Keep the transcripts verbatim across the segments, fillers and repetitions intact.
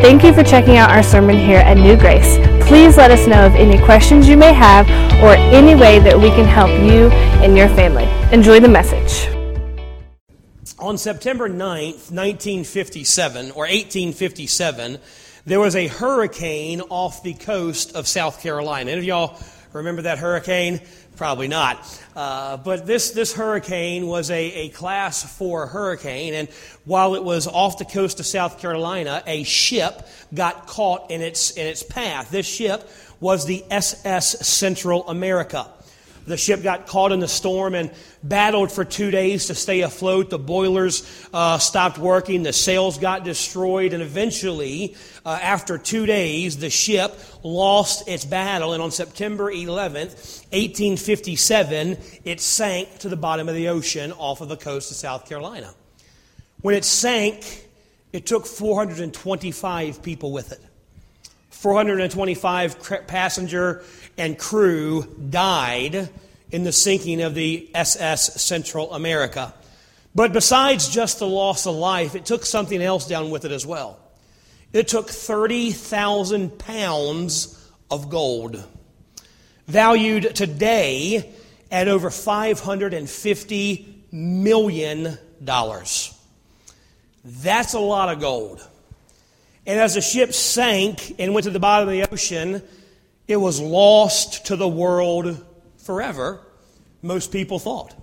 thank you for checking out our sermon here at New Grace. Please let us know of any questions you may have or any way that we can help you and your family. Enjoy the message. On September ninth, nineteen fifty-seven, or eighteen fifty-seven, there was a hurricane off the coast of South Carolina. Any of y'all remember that hurricane? Probably not. Uh, but this, this hurricane was a, a class four hurricane, and while it was off the coast of South Carolina, a ship got caught in its, in its path. This ship was the S S Central America. The ship got caught in the storm and battled for two days to stay afloat. The boilers uh, stopped working. The sails got destroyed. And eventually, uh, after two days, the ship lost its battle. And on September eleventh, eighteen fifty-seven, it sank to the bottom of the ocean off of the coast of South Carolina. When it sank, it took four hundred twenty-five people with it. four hundred twenty-five passenger and crew died in the sinking of the S S Central America. But besides just the loss of life, it took something else down with it as well. It took thirty thousand pounds of gold, valued today at over five hundred fifty million dollars. That's a lot of gold. And as the ship sank and went to the bottom of the ocean, it was lost to the world forever, most people thought.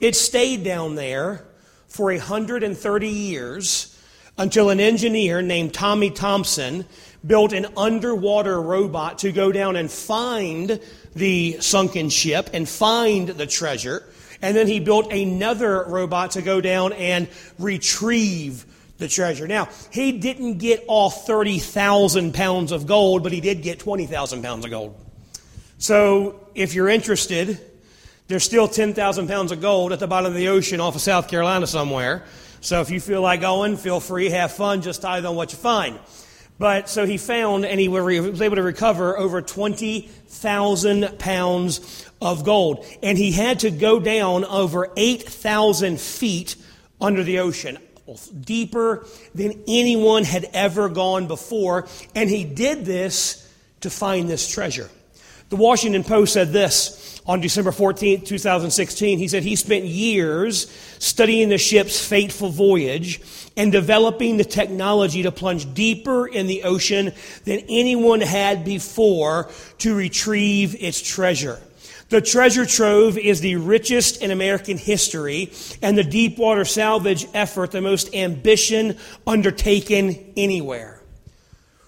It stayed down there for one hundred thirty years until an engineer named Tommy Thompson built an underwater robot to go down and find the sunken ship and find the treasure. And then he built another robot to go down and retrieve the treasure. Now, he didn't get all thirty thousand pounds of gold, but he did get twenty thousand pounds of gold. So, if you're interested, there's still ten thousand pounds of gold at the bottom of the ocean off of South Carolina somewhere. So, if you feel like going, feel free, have fun, just tithe on what you find. But, so he found, and he was able to recover over twenty thousand pounds of gold. And he had to go down over eight thousand feet under the ocean, deeper than anyone had ever gone before, and he did this to find this treasure. The Washington Post said this on December fourteenth, twenty sixteen. He said he spent years studying the ship's fateful voyage and developing the technology to plunge deeper in the ocean than anyone had before to retrieve its treasure. The treasure trove is the richest in American history, and the deep water salvage effort the most ambition undertaken anywhere.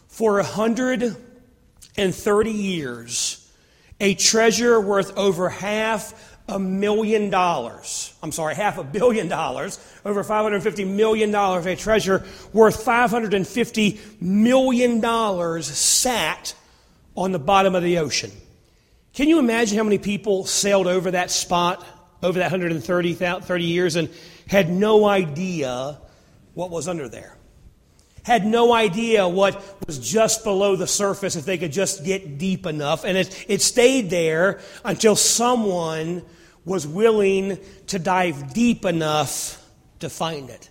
For one hundred thirty years, a treasure worth over half a million dollars, I'm sorry, half a billion dollars, over five hundred fifty million dollars, a treasure worth five hundred fifty million dollars sat on the bottom of the ocean. Can you imagine how many people sailed over that spot over that one hundred thirty years and had no idea what was under there? Had no idea what was just below the surface if they could just get deep enough. And it, it stayed there until someone was willing to dive deep enough to find it.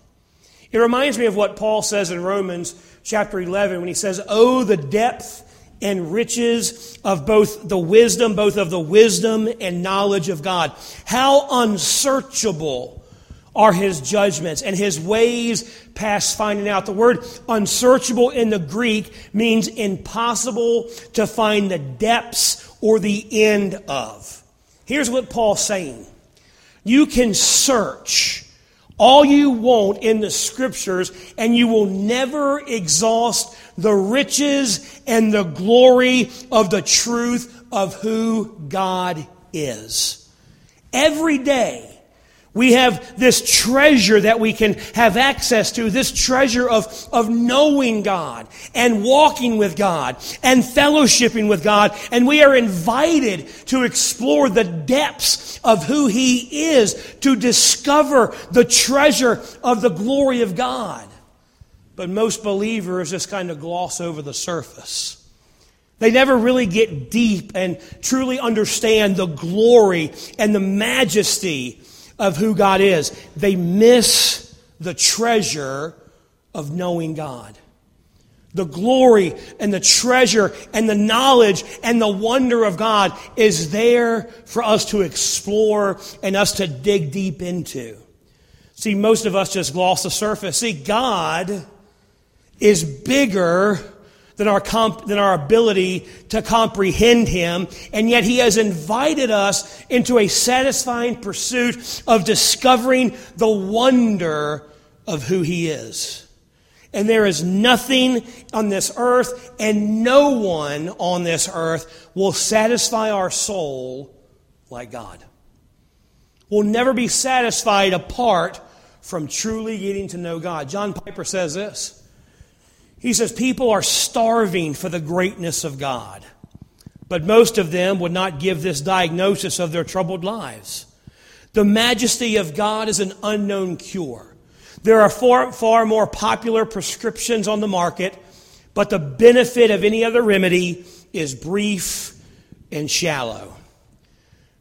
It reminds me of what Paul says in Romans chapter eleven when he says, "Oh, the depth and riches of both the wisdom, both of the wisdom and knowledge of God. How unsearchable are his judgments and his ways past finding out." The word unsearchable in the Greek means impossible to find the depths or the end of. Here's what Paul's saying. You can search all you want in the Scriptures, and you will never exhaust the riches and the glory of the truth of who God is. Every day, We have this treasure that we can have access to, this treasure of, of knowing God and walking with God and fellowshipping with God. And we are invited to explore the depths of who He is, to discover the treasure of the glory of God. But most believers just kind of gloss over the surface. They never really get deep and truly understand the glory and the majesty of who God is. They miss the treasure of knowing God. The glory and the treasure and the knowledge and the wonder of God is there for us to explore and us to dig deep into. See, most of us just gloss the surface. See, God is bigger than our comp- than our ability to comprehend Him, and yet He has invited us into a satisfying pursuit of discovering the wonder of who He is. And there is nothing on this earth, and no one on this earth will satisfy our soul like God. We'll never be satisfied apart from truly getting to know God. John Piper says this. He says, people are starving for the greatness of God, but most of them would not give this diagnosis of their troubled lives. The majesty of God is an unknown cure. There are far, far more popular prescriptions on the market, but the benefit of any other remedy is brief and shallow.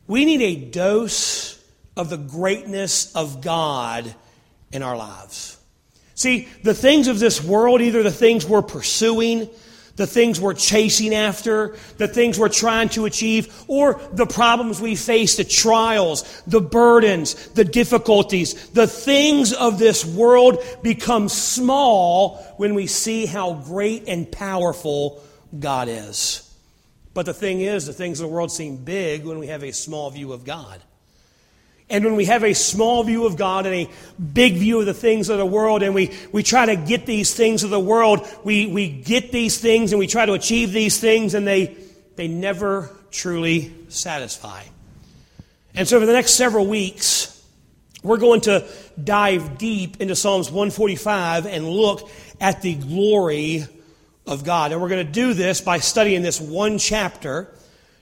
We need a dose of the greatness of God in our lives. See, the things of this world, either the things we're pursuing, the things we're chasing after, the things we're trying to achieve, or the problems we face, the trials, the burdens, the difficulties, the things of this world become small when we see how great and powerful God is. But the thing is, the things of the world seem big when we have a small view of God. And when we have a small view of God and a big view of the things of the world, and we, we try to get these things of the world, we, we get these things and we try to achieve these things, and they, they never truly satisfy. And so for the next several weeks, we're going to dive deep into Psalms one forty-five and look at the glory of God. And we're going to do this by studying this one chapter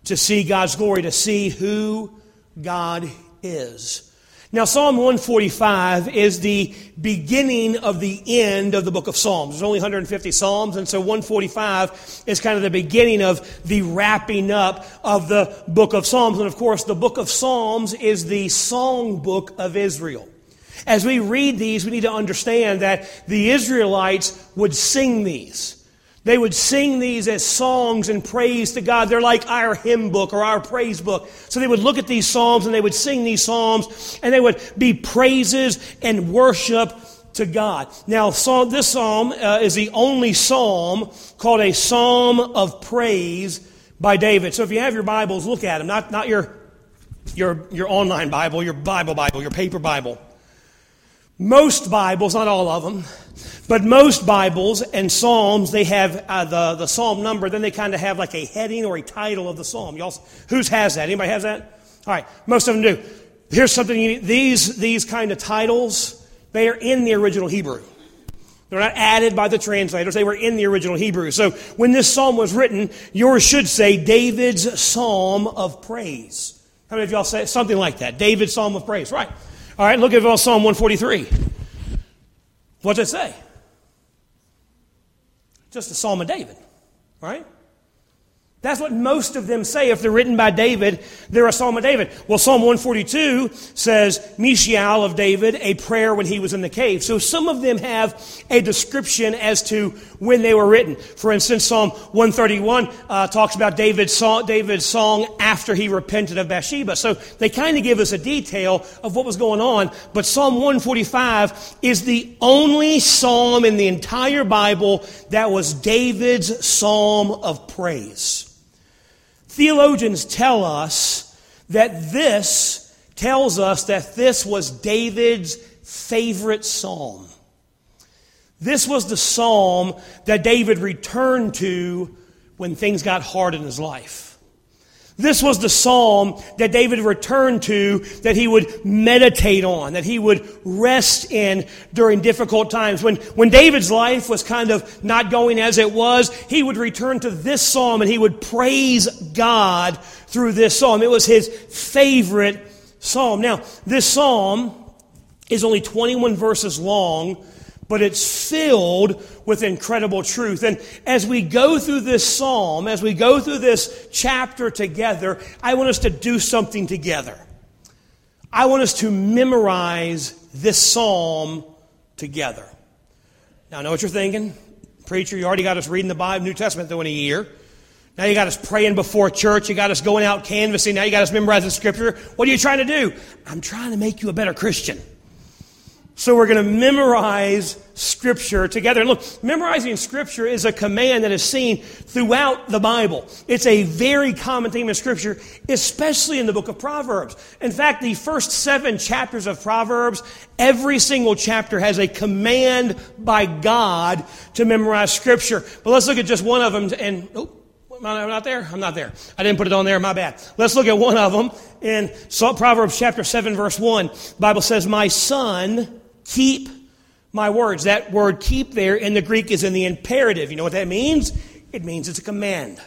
to see God's glory, to see who God is. is. Now, Psalm one forty-five is the beginning of the end of the book of Psalms. There's only one hundred fifty Psalms, and so one forty-five is kind of the beginning of the wrapping up of the book of Psalms. And of course, the book of Psalms is the song book of Israel. As we read these, we need to understand that the Israelites would sing these. They would sing these as songs and praise to God. They're like our hymn book or our praise book. So they would look at these psalms and they would sing these psalms, and they would be praises and worship to God. Now, this psalm is the only psalm called a psalm of praise by David. So if you have your Bibles, look at them. Not, not your, your, your online Bible, your Bible Bible, your paper Bible. Most Bibles, not all of them, but most Bibles and Psalms, they have uh, the, the Psalm number. Then they kind of have like a heading or a title of the Psalm. Y'all, whose has that? Anybody has that? All right, most of them do. Here's something you need. These, these kind of titles, they are in the original Hebrew. They're not added by the translators. They were in the original Hebrew. So when this Psalm was written, yours should say David's Psalm of Praise. How many of y'all say something like that? David's Psalm of Praise, right. All right, look at Psalm one forty-three. What's it say? Just a Psalm of David, right? That's what most of them say. If they're written by David, they're a Psalm of David. Well, Psalm one forty-two says, Mishael of David, a prayer when he was in the cave. So some of them have a description as to when they were written. For instance, Psalm one thirty-one uh, talks about David's song, David's song after he repented of Bathsheba. So they kind of give us a detail of what was going on. But Psalm one forty-five is the only psalm in the entire Bible that was David's psalm of praise. Theologians tell us that this tells us that this was David's favorite psalm. This was the psalm that David returned to when things got hard in his life. This was the psalm that David returned to, that he would meditate on, that he would rest in during difficult times. When, when David's life was kind of not going as it was, he would return to this psalm and he would praise God through this psalm. It was his favorite psalm. Now, this psalm is only twenty-one verses long, but it's filled with incredible truth. And as we go through this psalm, as we go through this chapter together, I want us to do something together. I want us to memorize this psalm together. Now, I know what you're thinking. Preacher, you already got us reading the Bible, New Testament, though, in a year. Now you got us praying before church. You got us going out canvassing. Now you got us memorizing Scripture. What are you trying to do? I'm trying to make you a better Christian. So we're going to memorize Scripture together. And look, memorizing Scripture is a command that is seen throughout the Bible. It's a very common theme in Scripture, especially in the book of Proverbs. In fact, the first seven chapters of Proverbs, every single chapter has a command by God to memorize Scripture. But let's look at just one of them. And oh, I'm not there? I'm not there. I didn't put it on there. My bad. Let's look at one of them. In Proverbs chapter seven, verse one, the Bible says, "My son, keep my words." That word "keep" there in the Greek is in the imperative. You know what that means? It means it's a command.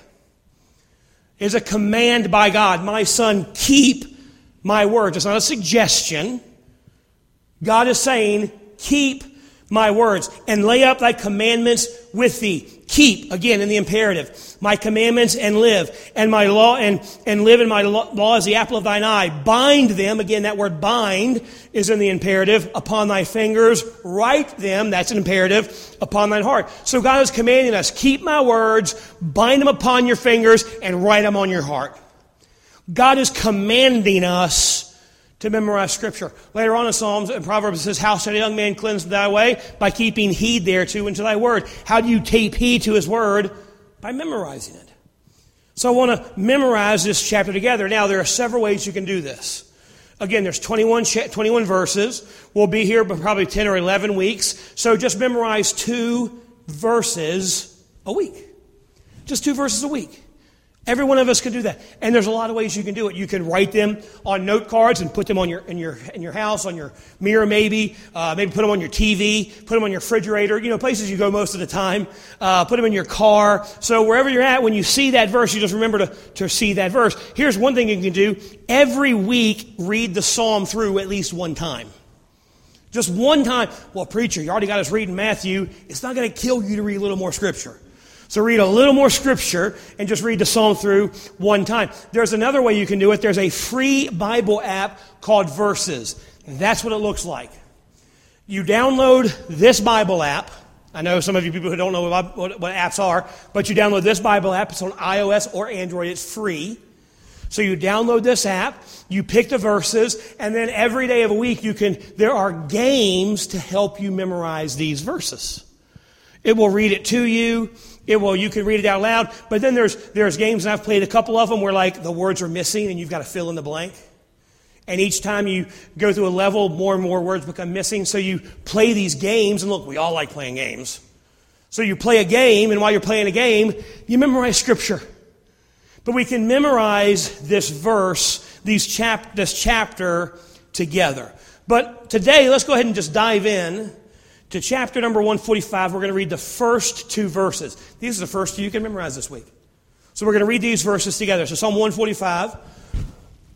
It's a command by God. My son, keep my words. It's not a suggestion. God is saying, keep my words and lay up thy commandments with thee. Keep, again, in the imperative, my commandments and live, and my law and, and live in my law is the apple of thine eye. Bind them, again, that word bind is in the imperative, upon thy fingers. Write them, that's an imperative, upon thine heart. So God is commanding us, keep my words, bind them upon your fingers, and write them on your heart. God is commanding us to memorize Scripture. Later on in Psalms and Proverbs it says, "How shall a young man cleanse thy way? By keeping heed thereto unto thy word." How do you keep heed to his word? By memorizing it. So I want to memorize this chapter together. Now, there are several ways you can do this. Again, there's twenty-one, twenty-one verses. We'll be here for probably ten or eleven weeks. So just memorize two verses a week. Just two verses a week. Every one of us can do that. And there's a lot of ways you can do it. You can write them on note cards and put them on your in your in your house, on your mirror maybe, uh, maybe put them on your T V, put them on your refrigerator, you know, places you go most of the time. Uh, put them in your car. So wherever you're at, when you see that verse, you just remember to, to see that verse. Here's one thing you can do. Every week, read the psalm through at least one time. Just one time. Well, preacher, you already got us reading Matthew. It's not going to kill you to read a little more Scripture. So read a little more Scripture and just read the psalm through one time. There's another way you can do it. There's a free Bible app called Verses. That's what it looks like. You download this Bible app. I know some of you people who don't know what, what, what apps are, but you download this Bible app. It's on iOS or Android. It's free. So you download this app, you pick the verses, and then every day of a week you can. There are games to help you memorize these verses. It will read it to you. It will, you can read it out loud, but then there's there's games, and I've played a couple of them where like the words are missing and you've got to fill in the blank. And each time you go through a level, more and more words become missing. So you play these games, and look, we all like playing games. So you play a game, and while you're playing a game, you memorize Scripture. But we can memorize this verse, these chap this chapter together. But today, let's go ahead and just dive in to chapter number one forty-five. We're going to read the first two verses. These are the first two you can memorize this week. So we're going to read these verses together. So Psalm one forty-five,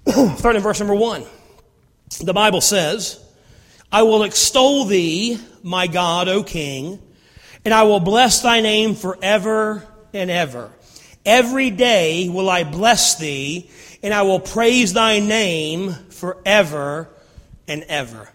starting in verse number one. The Bible says, "I will extol thee, my God, O King, and I will bless thy name forever and ever. Every day will I bless thee, and I will praise thy name forever and ever."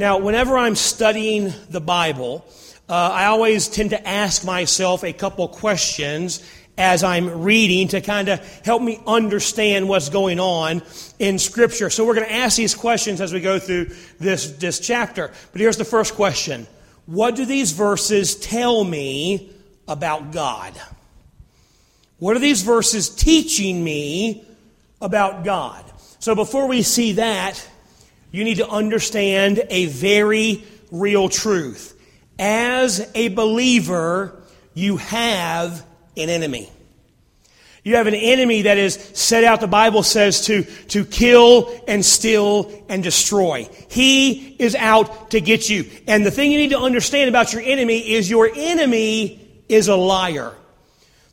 Now, whenever I'm studying the Bible, uh, I always tend to ask myself a couple questions as I'm reading to kind of help me understand what's going on in Scripture. So we're going to ask these questions as we go through this, this chapter. But here's the first question. What do these verses tell me about God? What are these verses teaching me about God? So before we see that, you need to understand a very real truth. As a believer, you have an enemy. You have an enemy that is set out, the Bible says, to, to kill and steal and destroy. He is out to get you. And the thing you need to understand about your enemy is your enemy is a liar.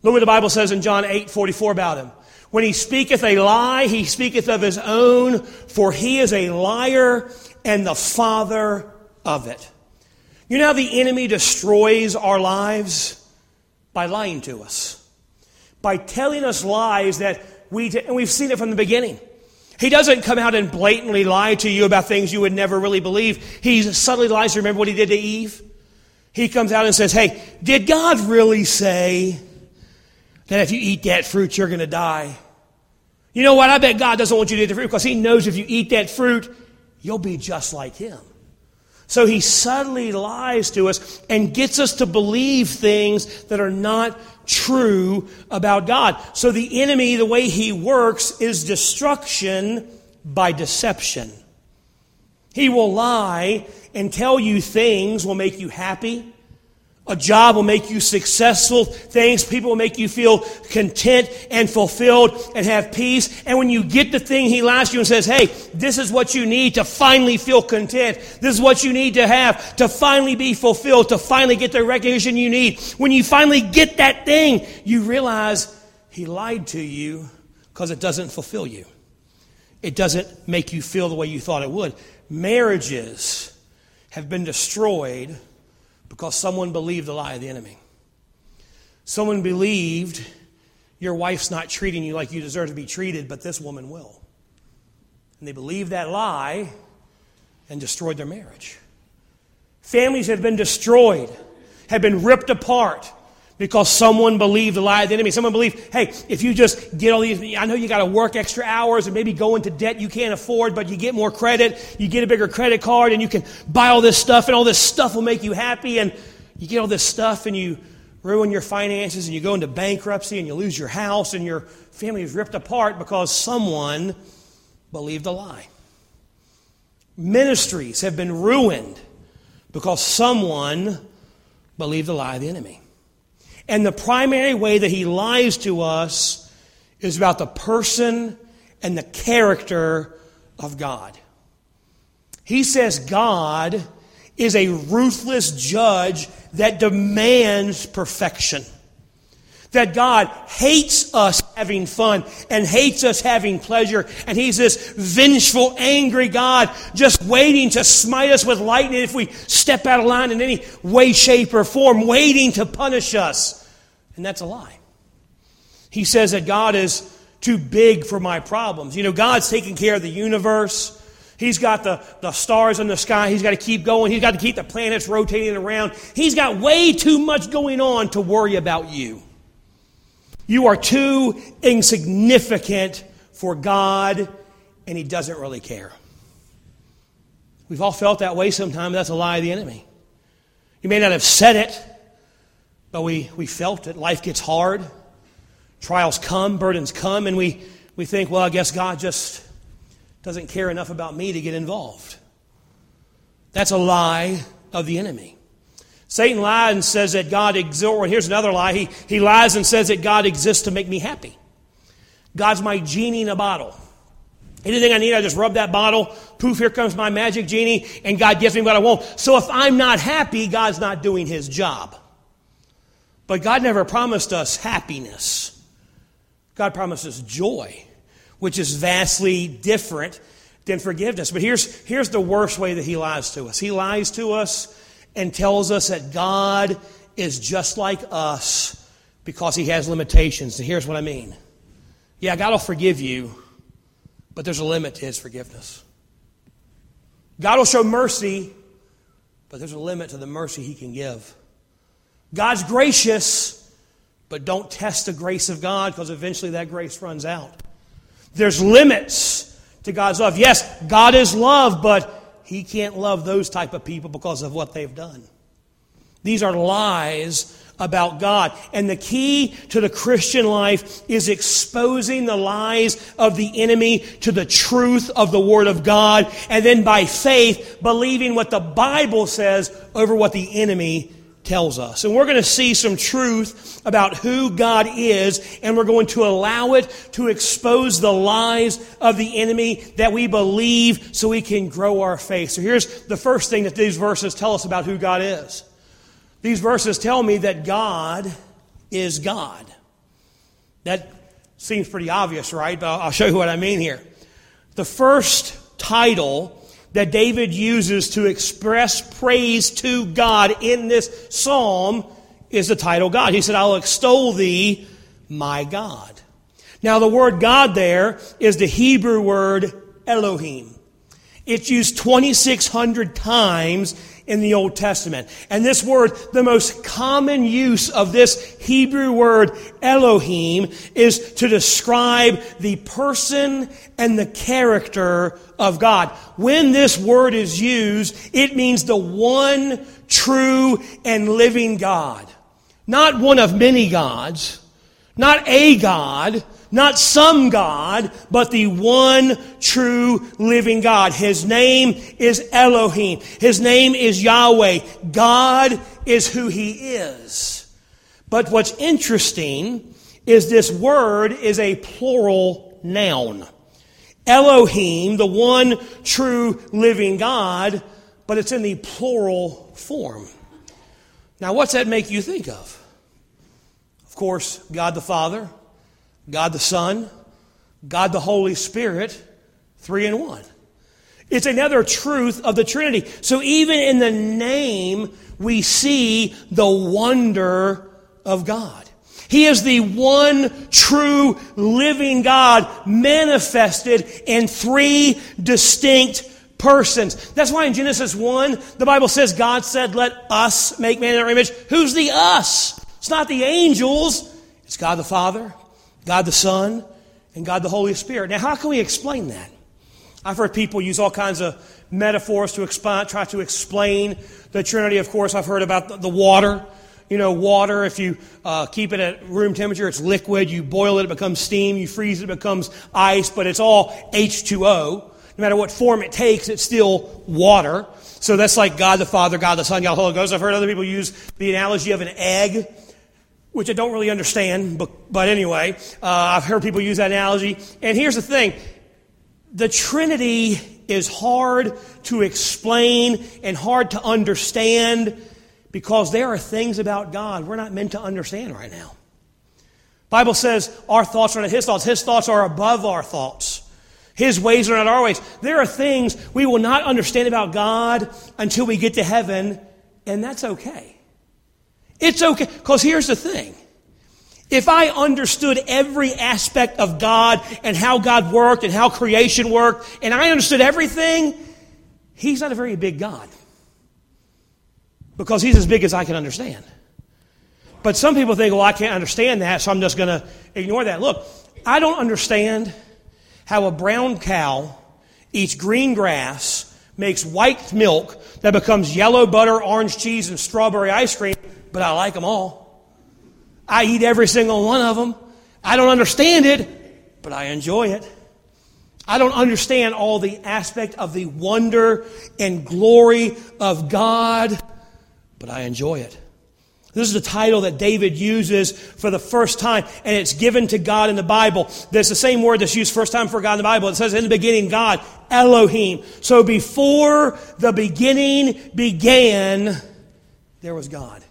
Look what the Bible says in John eight forty-four about him. When he speaketh a lie, he speaketh of his own, for he is a liar and the father of it. You know how the enemy destroys our lives? By lying to us. By telling us lies that we, t- and we've seen it from the beginning. He doesn't come out and blatantly lie to you about things you would never really believe. He subtly lies. Remember what he did to Eve? He comes out and says, hey, did God really say that if you eat that fruit, you're going to die? You know what? I bet God doesn't want you to eat the fruit because he knows if you eat that fruit, you'll be just like him. So he subtly lies to us and gets us to believe things that are not true about God. So the enemy, the way he works, is destruction by deception. He will lie and tell you things will make you happy. A job will make you successful. Things, people will make you feel content and fulfilled and have peace. And when you get the thing, he lies to you and says, hey, this is what you need to finally feel content. This is what you need to have to finally be fulfilled, to finally get the recognition you need. When you finally get that thing, you realize he lied to you because it doesn't fulfill you. It doesn't make you feel the way you thought it would. Marriages have been destroyed because someone believed the lie of the enemy. Someone believed your wife's not treating you like you deserve to be treated, but this woman will. And they believed that lie and destroyed their marriage. Families have been destroyed, have been ripped apart because someone believed the lie of the enemy. Someone believed, hey, if you just get all these, I know you got to work extra hours and maybe go into debt you can't afford, but you get more credit, you get a bigger credit card, and you can buy all this stuff, and all this stuff will make you happy, and you get all this stuff, and you ruin your finances, and you go into bankruptcy, and you lose your house, and your family is ripped apart because someone believed a lie. Ministries have been ruined because someone believed the lie of the enemy. And the primary way that he lies to us is about the person and the character of God. He says God is a ruthless judge that demands perfection. That God hates us having fun and hates us having pleasure. And he's this vengeful, angry God just waiting to smite us with lightning if we step out of line in any way, shape, or form, waiting to punish us. And that's a lie. He says that God is too big for my problems. You know, God's taking care of the universe. He's got the, the stars in the sky. He's got to keep going. He's got to keep the planets rotating around. He's got way too much going on to worry about you. You are too insignificant for God, and he doesn't really care. We've all felt that way sometimes. That's a lie of the enemy. You may not have said it, but we, we felt it. Life gets hard. Trials come, burdens come, and we, we think, well, I guess God just doesn't care enough about me to get involved. That's a lie of the enemy. Satan lies and says that God exists. And here's another lie. He, he lies and says that God exists to make me happy. God's my genie in a bottle. Anything I need, I just rub that bottle. Poof, here comes my magic genie, and God gives me what I want. So if I'm not happy, God's not doing his job. But God never promised us happiness. God promised us joy, which is vastly different than forgiveness. But here's, here's the worst way that he lies to us. He lies to us and tells us that God is just like us because he has limitations. And here's what I mean. Yeah, God will forgive you, but there's a limit to his forgiveness. God will show mercy, but there's a limit to the mercy he can give. God's gracious, but don't test the grace of God because eventually that grace runs out. There's limits to God's love. Yes, God is love, but he can't love those type of people because of what they've done. These are lies about God. And the key to the Christian life is exposing the lies of the enemy to the truth of the Word of God. And then by faith, believing what the Bible says over what the enemy tells us. And we're going to see some truth about who God is, and we're going to allow it to expose the lies of the enemy that we believe so we can grow our faith. So here's the first thing that these verses tell us about who God is. These verses tell me that God is God. That seems pretty obvious, right? But I'll show you what I mean here. The first title that David uses to express praise to God in this psalm is the title God. He said, I'll extol thee, my God. Now, the word God there is the Hebrew word Elohim. It's used twenty-six hundred times in the Old Testament. And this word, the most common use of this Hebrew word Elohim, is to describe the person and the character of God. When this word is used, it means the one true and living God. Not one of many gods, not a God, not some God, but the one true living God. His name is Elohim. His name is Yahweh. God is who He is. But what's interesting is this word is a plural noun. Elohim, the one true living God, but it's in the plural form. Now, what's that make you think of? Of course, God the Father, God the Son, God the Holy Spirit, three in one. It's another truth of the Trinity. So even in the name, we see the wonder of God. He is the one true living God manifested in three distinct persons. That's why in Genesis one, the Bible says, God said, let us make man in our image. Who's the us? It's not the angels. It's God the Father, God the Son, and God the Holy Spirit. Now, how can we explain that? I've heard people use all kinds of metaphors to explain, try to explain the Trinity. Of course, I've heard about the water. You know, water, if you uh, keep it at room temperature, it's liquid. You boil it, it becomes steam. You freeze it, it becomes ice. But it's all H two O. No matter what form it takes, it's still water. So that's like God the Father, God the Son, God the Holy Ghost. I've heard other people use the analogy of an egg, which I don't really understand. But, but anyway, uh, I've heard people use that analogy. And here's the thing. The Trinity is hard to explain and hard to understand, because there are things about God we're not meant to understand right now. The Bible says our thoughts are not His thoughts. His thoughts are above our thoughts. His ways are not our ways. There are things we will not understand about God until we get to heaven, and that's okay. It's okay, because here's the thing. If I understood every aspect of God and how God worked and how creation worked, and I understood everything, He's not a very big God, because He's as big as I can understand. But some people think, well, I can't understand that, so I'm just going to ignore that. Look, I don't understand how a brown cow eats green grass, makes white milk that becomes yellow butter, orange cheese, and strawberry ice cream, but I like them all. I eat every single one of them. I don't understand it, but I enjoy it. I don't understand all the aspect of the wonder and glory of God, but I enjoy it. This is the title that David uses for the first time, and it's given to God in the Bible. There's the same word that's used first time for God in the Bible. It says, in the beginning, God, Elohim. So before the beginning began, there was God.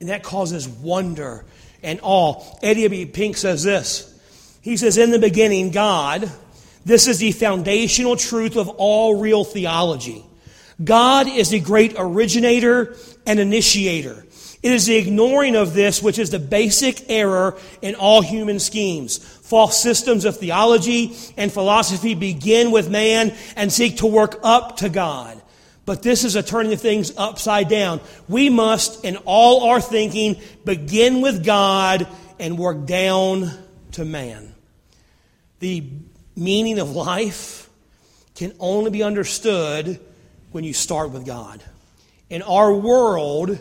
And that causes wonder and awe. Eddie B. Pink says this. He says, in the beginning, God. This is the foundational truth of all real theology. God is the great originator and initiator. It is the ignoring of this which is the basic error in all human schemes. False systems of theology and philosophy begin with man and seek to work up to God. But this is a turning of things upside down. We must, in all our thinking, begin with God and work down to man. The meaning of life can only be understood when you start with God. And our world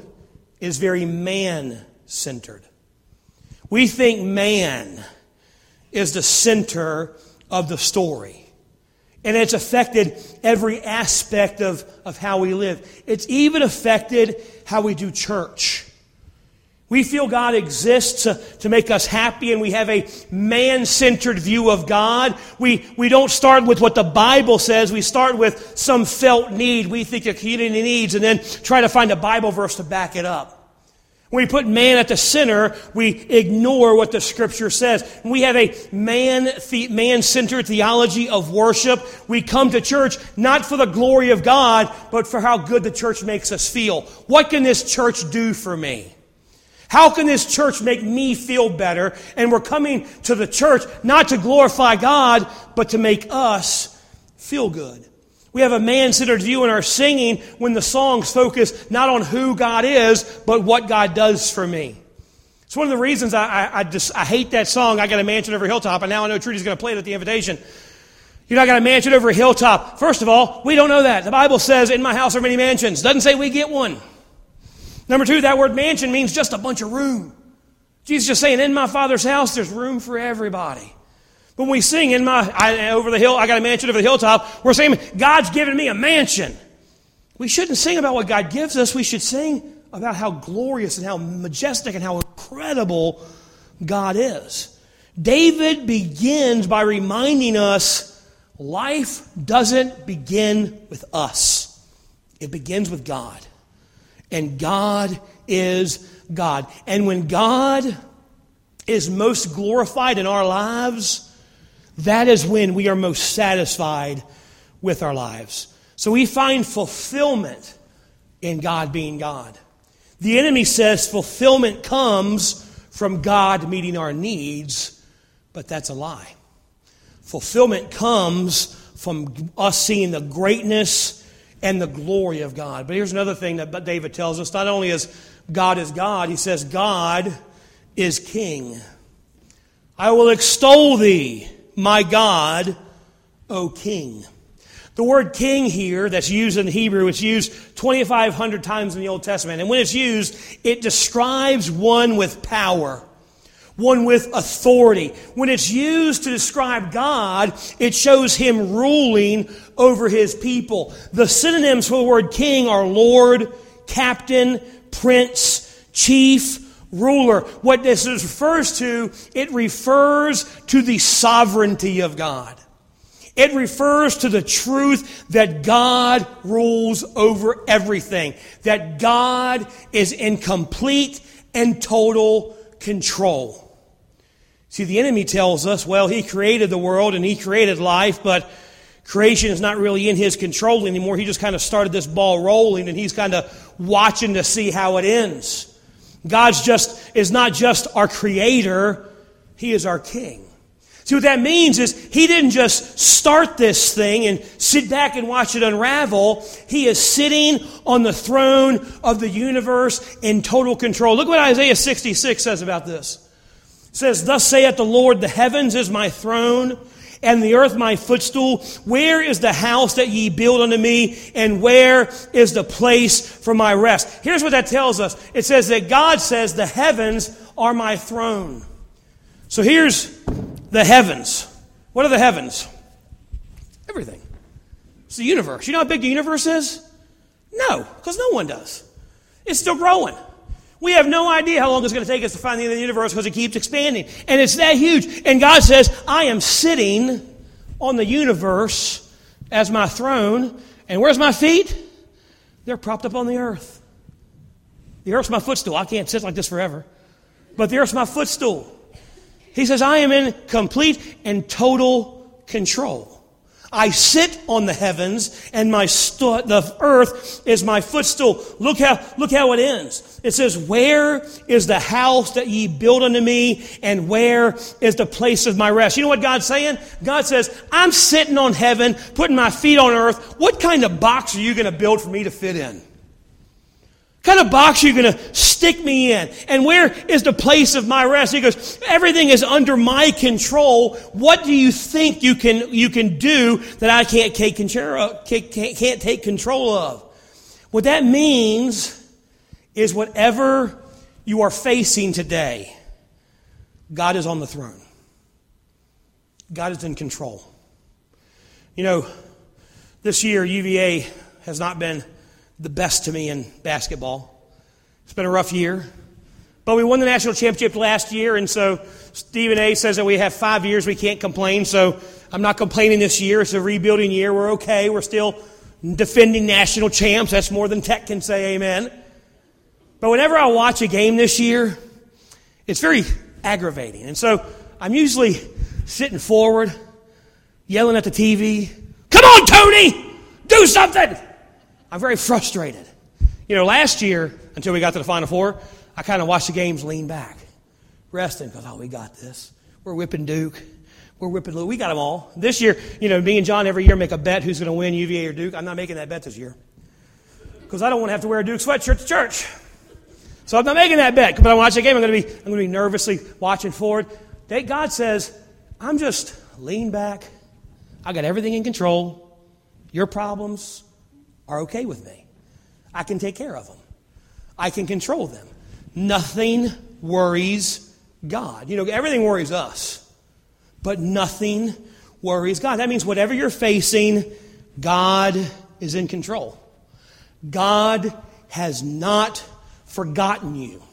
is very man-centered. We think man is the center of the story. And it's affected every aspect of, of how we live. It's even affected how we do church. We feel God exists to, to make us happy, and we have a man-centered view of God. We, we don't start with what the Bible says. We start with some felt need we think a community needs, and then try to find a Bible verse to back it up. When we put man at the center, we ignore what the Scripture says. We have a man, the, man-centered theology of worship. We come to church not for the glory of God, but for how good the church makes us feel. What can this church do for me? How can this church make me feel better? And we're coming to the church not to glorify God, but to make us feel good. We have a man-centered view in our singing when the songs focus not on who God is, but what God does for me. It's one of the reasons I, I, I just I hate that song, I Got a Mansion Over a Hilltop, and now I know Trudy's going to play it at the invitation. You know, I got a mansion over a hilltop. First of all, we don't know that. The Bible says, in my house are many mansions. Doesn't say we get one. Number two, that word mansion means just a bunch of room. Jesus is just saying, in my Father's house, there's room for everybody. But when we sing, in my I, over the hill, I got a mansion over the hilltop, we're saying, God's given me a mansion. We shouldn't sing about what God gives us. We should sing about how glorious and how majestic and how incredible God is. David begins by reminding us, life doesn't begin with us. It begins with God. And God is God. And when God is most glorified in our lives, that is when we are most satisfied with our lives. So we find fulfillment in God being God. The enemy says fulfillment comes from God meeting our needs, but that's a lie. Fulfillment comes from us seeing the greatness and the glory of God. But here's another thing that David tells us. Not only is God is God, he says God is King. I will extol thee, my God, O King. The word king here that's used in the Hebrew, it's used twenty-five hundred times in the Old Testament. And when it's used, it describes one with power, one with authority. When it's used to describe God, it shows him ruling over his people. The synonyms for the word king are Lord, captain, prince, chief, ruler. What this refers to, it refers to the sovereignty of God. It refers to the truth that God rules over everything, that God is in complete and total control. See, the enemy tells us, well, he created the world and he created life, but creation is not really in his control anymore. He just kind of started this ball rolling, and he's kind of watching to see how it ends. God's just is not just our creator, he is our king. See, what that means is he didn't just start this thing and sit back and watch it unravel. He is sitting on the throne of the universe in total control. Look what Isaiah sixty-six says about this. It says, thus saith the Lord, the heavens is my throne, and the earth my footstool. Where is the house that ye build unto me, and where is the place for my rest? Here's what that tells us. It says that God says, the heavens are my throne. So here's the heavens. What are the heavens? Everything. It's the universe. You know how big the universe is? No, because no one does. It's still growing. We have no idea how long it's going to take us to find the end of the universe because it keeps expanding. And it's that huge. And God says, I am sitting on the universe as my throne. And where's my feet? They're propped up on the earth. The earth's my footstool. I can't sit like this forever. But the earth's my footstool. He says, I am in complete and total control. I sit on the heavens, and my stu- the earth is my footstool. Look how look how it ends. It says, where is the house that ye build unto me, and where is the place of my rest? You know what God's saying? God says, I'm sitting on heaven, putting my feet on earth. What kind of box are you going to build for me to fit in? What kind of box are you going to stick me in? And where is the place of my rest? He goes, everything is under my control. What do you think you can you can do that I can't take can't take control of? What that means is whatever you are facing today, God is on the throne. God is in control. You know, this year U V A has not been the best to me in basketball. It's been a rough year. But we won the national championship last year, and so Stephen A. says that we have five years we can't complain, so I'm not complaining this year. It's a rebuilding year. We're okay. We're still defending national champs. That's more than Tech can say amen. But whenever I watch a game this year, it's very aggravating. And so I'm usually sitting forward, yelling at the T V, "Come on, Tony! Do something!" I'm very frustrated. You know, last year, until we got to the Final Four, I kind of watched the games lean back, resting, because, oh, we got this. We're whipping Duke. We're whipping Lou. We got them all. This year, you know, me and John every year make a bet who's going to win, U V A or Duke. I'm not making that bet this year because I don't want to have to wear a Duke sweatshirt to church. So I'm not making that bet. But I watch the game. I'm going to be, I'm going to be nervously watching forward. God says, I'm just lean back. I got everything in control. Your problems are okay with me. I can take care of them. I can control them. Nothing worries God. You know, everything worries us, but nothing worries God. That means whatever you're facing, God is in control. God has not forgotten you.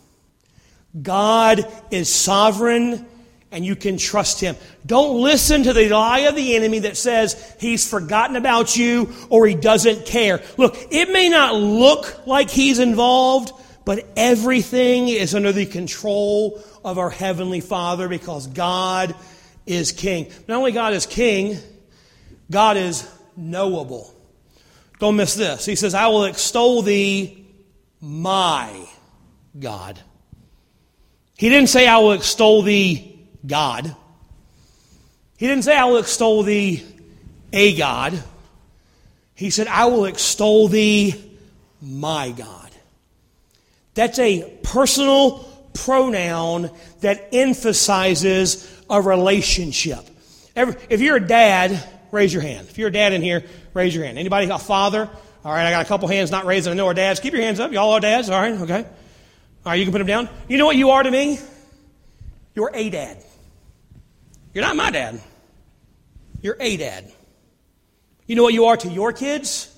God is sovereign, and you can trust him. Don't listen to the lie of the enemy that says he's forgotten about you or he doesn't care. Look, it may not look like he's involved, but everything is under the control of our Heavenly Father because God is King. Not only God is King, God is knowable. Don't miss this. He says, I will extol thee, my God. He didn't say, I will extol thee, God. He didn't say, I will extol thee, a God. He said, I will extol thee, my God. That's a personal pronoun that emphasizes a relationship. Every, if you're a dad, raise your hand. If you're a dad in here, raise your hand. Anybody a father? All right, I got a couple hands not raised. I know our dads. Keep your hands up. Y'all are dads. All right, okay. All right, you can put them down. You know what you are to me? You're a dad. You're not my dad. You're a dad. You know what you are to your kids?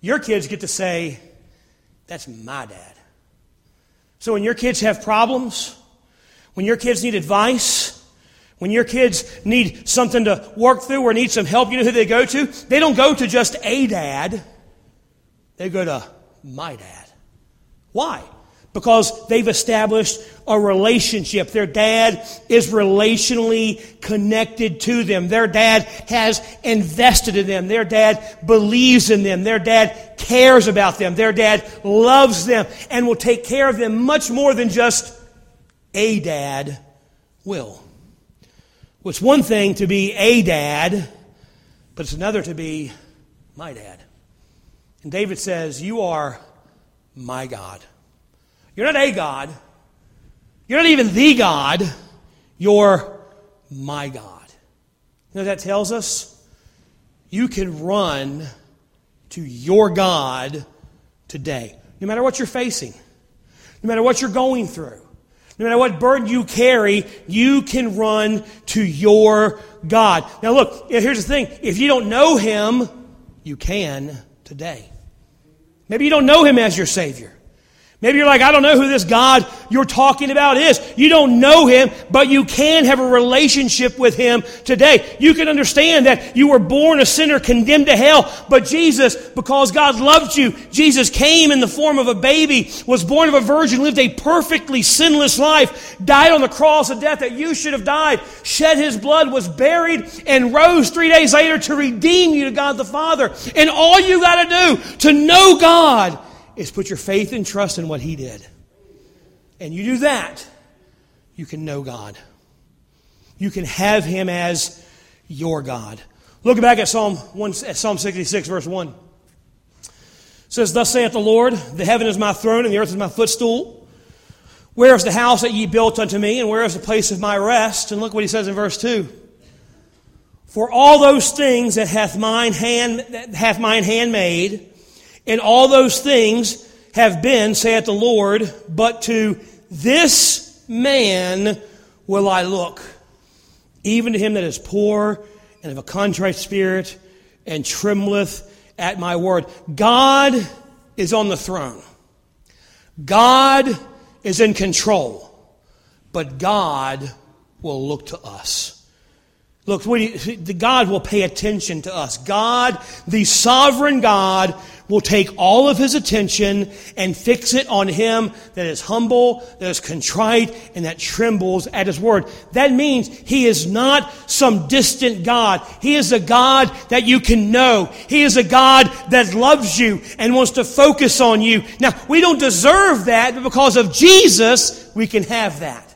Your kids get to say, that's my dad. So when your kids have problems, when your kids need advice, when your kids need something to work through or need some help, you know who they go to? They don't go to just a dad. They go to my dad. Why? Because they've established a relationship. Their dad is relationally connected to them. Their dad has invested in them. Their dad believes in them. Their dad cares about them. Their dad loves them and will take care of them much more than just a dad will. Well, it's one thing to be a dad, but it's another to be my dad. And David says, you are my God. You're not a God. You're not even the God. You're my God. You know what that tells us? You can run to your God today. No matter what you're facing. No matter what you're going through. No matter what burden you carry, you can run to your God. Now look, here's the thing. If you don't know him, you can today. Maybe you don't know him as your Savior. Maybe you're like, I don't know who this God you're talking about is. You don't know him, but you can have a relationship with him today. You can understand that you were born a sinner, condemned to hell, but Jesus, because God loved you, Jesus came in the form of a baby, was born of a virgin, lived a perfectly sinless life, died on the cross of death that you should have died, shed his blood, was buried, and rose three days later to redeem you to God the Father. And all you got to do to know God is put your faith and trust in what he did. And you do that, you can know God. You can have him as your God. Look back at Psalm one, at Psalm sixty-six, verse one. It says, thus saith the Lord, the heaven is my throne, and the earth is my footstool. Where is the house that ye built unto me, and where is the place of my rest? And look what he says in verse two. For all those things that hath mine hand, that hath mine hand made, and all those things have been, saith the Lord, but to this man will I look, even to him that is poor and of a contrite spirit, and trembleth at my word. God is on the throne. God is in control. But God will look to us. Look, God will pay attention to us. God, the sovereign God, will take all of his attention and fix it on him that is humble, that is contrite, and that trembles at his word. That means he is not some distant God. He is a God that you can know. He is a God that loves you and wants to focus on you. Now, we don't deserve that, but because of Jesus, we can have that.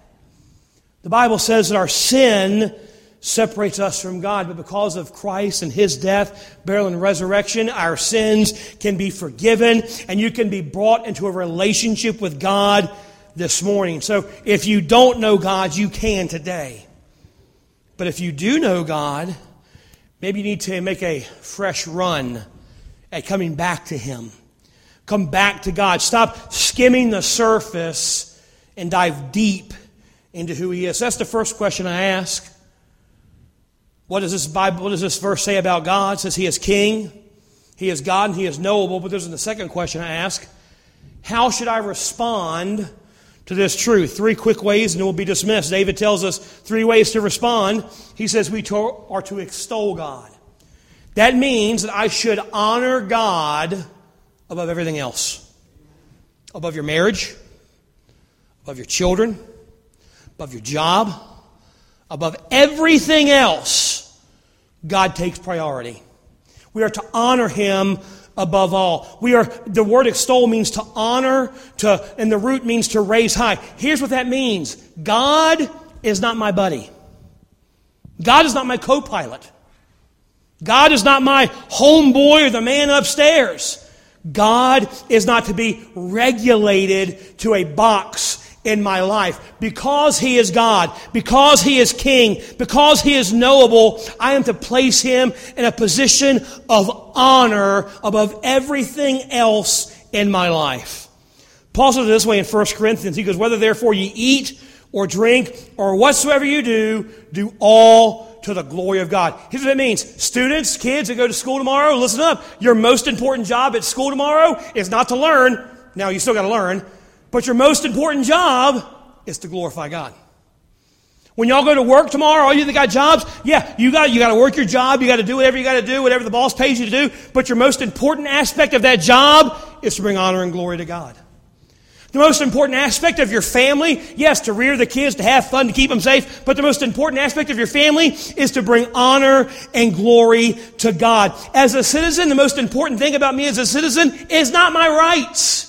The Bible says that our sin separates us from God, but because of Christ and his death, burial, and resurrection, our sins can be forgiven, and you can be brought into a relationship with God this morning. So if you don't know God, you can today. But if you do know God, maybe you need to make a fresh run at coming back to him. Come back to God. Stop skimming the surface and dive deep into who he is. So that's the first question I ask. What does this Bible, what does this verse say about God? It says he is king, he is God, and he is knowable. But there's the second question I ask. How should I respond to this truth? Three quick ways and it will be dismissed. David tells us three ways to respond. He says we are to extol God. That means that I should honor God above everything else. Above your marriage, above your children, above your job, above everything else, God takes priority. We are to honor him above all. We are, the word extol means to honor, to, and the root means to raise high. Here's what that means. God is not my buddy. God is not my co-pilot. God is not my homeboy or the man upstairs. God is not to be regulated to a box in my life. Because he is God, because he is king, because he is knowable, I am to place him in a position of honor above everything else in my life. Paul says it this way in First Corinthians. He goes, whether therefore ye eat or drink or whatsoever you do, do all to the glory of God. Here's what it means. Students, kids that go to school tomorrow, listen up. Your most important job at school tomorrow is not to learn. Now, you still got to learn. But your most important job is to glorify God. When y'all go to work tomorrow, all you that got jobs, yeah, you got you got to work your job, you got to do whatever you got to do, whatever the boss pays you to do, but your most important aspect of that job is to bring honor and glory to God. The most important aspect of your family, yes, to rear the kids, to have fun, to keep them safe, but the most important aspect of your family is to bring honor and glory to God. As a citizen, the most important thing about me as a citizen is not my rights.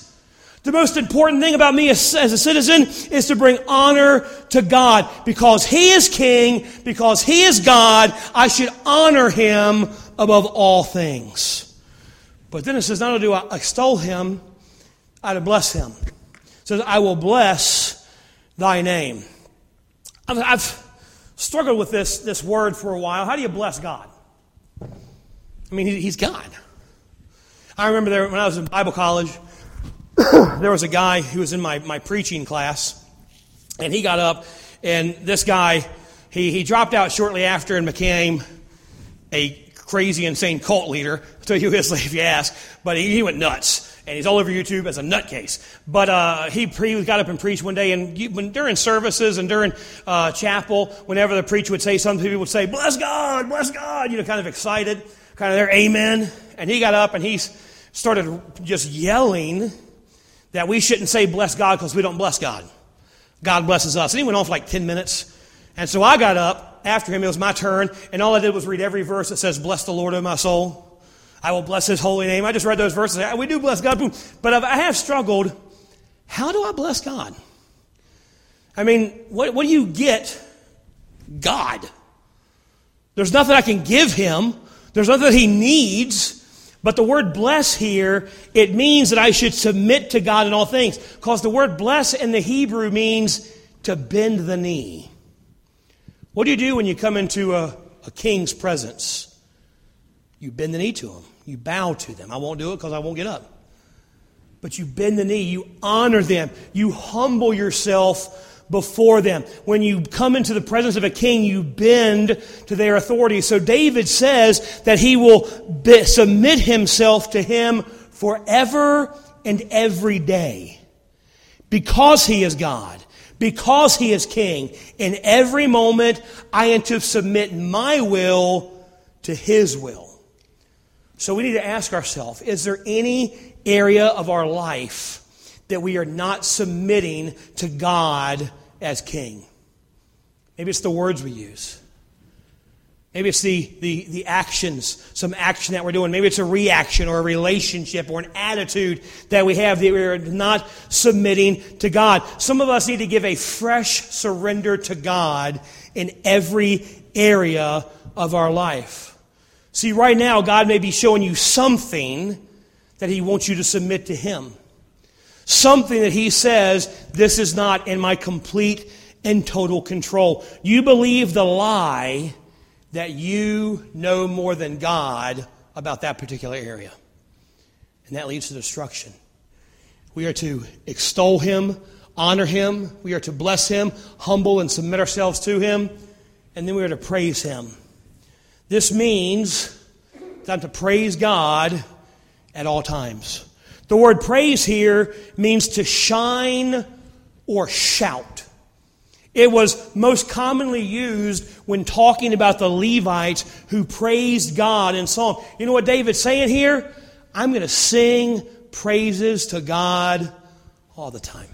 The most important thing about me as, as a citizen is to bring honor to God. Because he is king, because he is God, I should honor him above all things. But then it says, not only do I extol him, I to bless him. It says, I will bless thy name. I've, I've struggled with this, this word for a while. How do you bless God? I mean, he, he's God. I remember there when I was in Bible college, there was a guy who was in my, my preaching class, and he got up, and this guy, he, he dropped out shortly after and became a crazy, insane cult leader. I'll tell you who is, if you ask, but he, he went nuts, and he's all over YouTube as a nutcase. But uh, he, he got up and preached one day, and you, when, during services and during uh, chapel, whenever the preacher would say something, people would say, bless God, bless God, you know, kind of excited, kind of there, amen. And he got up, and he started just yelling that we shouldn't say bless God because we don't bless God. God blesses us. And he went on for like ten minutes. And so I got up after him. It was my turn. And all I did was read every verse that says, bless the Lord, O my soul. I will bless his holy name. I just read those verses. We do bless God. Boom. But I have struggled. How do I bless God? I mean, what, what do you get? God. There's nothing I can give him. There's nothing that he needs. But the word bless here, it means that I should submit to God in all things. Because the word bless in the Hebrew means to bend the knee. What do you do when you come into a, a king's presence? You bend the knee to him. You bow to them. I won't do it because I won't get up. But you bend the knee. You honor them. You humble yourself before them. When you come into the presence of a king, you bend to their authority. So David says that he will be, submit himself to him forever and every day because he is God, because he is king. In every moment, I am to submit my will to his will. So we need to ask ourselves, is there any area of our life that we are not submitting to God as king? Maybe it's the words we use. Maybe it's the, the, the actions, some action that we're doing. Maybe it's a reaction or a relationship or an attitude that we have that we are not submitting to God. Some of us need to give a fresh surrender to God in every area of our life. See, right now, God may be showing you something that He wants you to submit to Him. Something that He says, this is not in my complete and total control. You believe the lie that you know more than God about that particular area. And that leads to destruction. We are to extol Him, honor Him. We are to bless Him, humble and submit ourselves to Him. And then we are to praise Him. This means that I'm to praise God at all times. The word praise here means to shine or shout. It was most commonly used when talking about the Levites who praised God in song. You know what David's saying here? I'm going to sing praises to God all the time.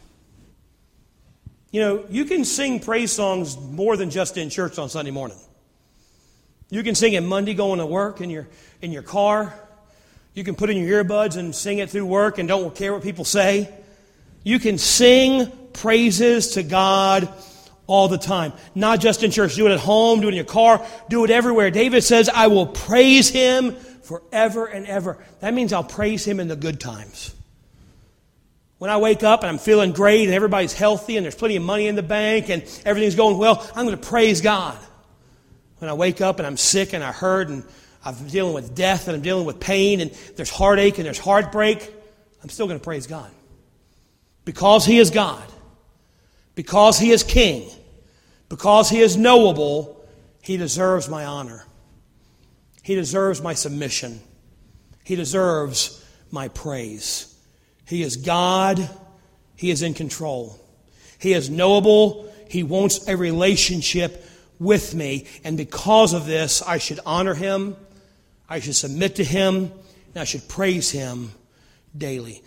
You know, you can sing praise songs more than just in church on Sunday morning. You can sing it Monday going to work in your in your car. You can put in your earbuds and sing it through work and don't care what people say. You can sing praises to God all the time. Not just in church. Do it at home. Do it in your car. Do it everywhere. David says, I will praise Him forever and ever. That means I'll praise Him in the good times. When I wake up and I'm feeling great and everybody's healthy and there's plenty of money in the bank and everything's going well, I'm going to praise God. When I wake up and I'm sick and I hurt and I'm dealing with death and I'm dealing with pain and there's heartache and there's heartbreak, I'm still going to praise God. Because He is God, because He is King, because He is knowable, He deserves my honor. He deserves my submission. He deserves my praise. He is God. He is in control. He is knowable. He wants a relationship with me. And because of this, I should honor Him. I should submit to Him, and I should praise Him daily.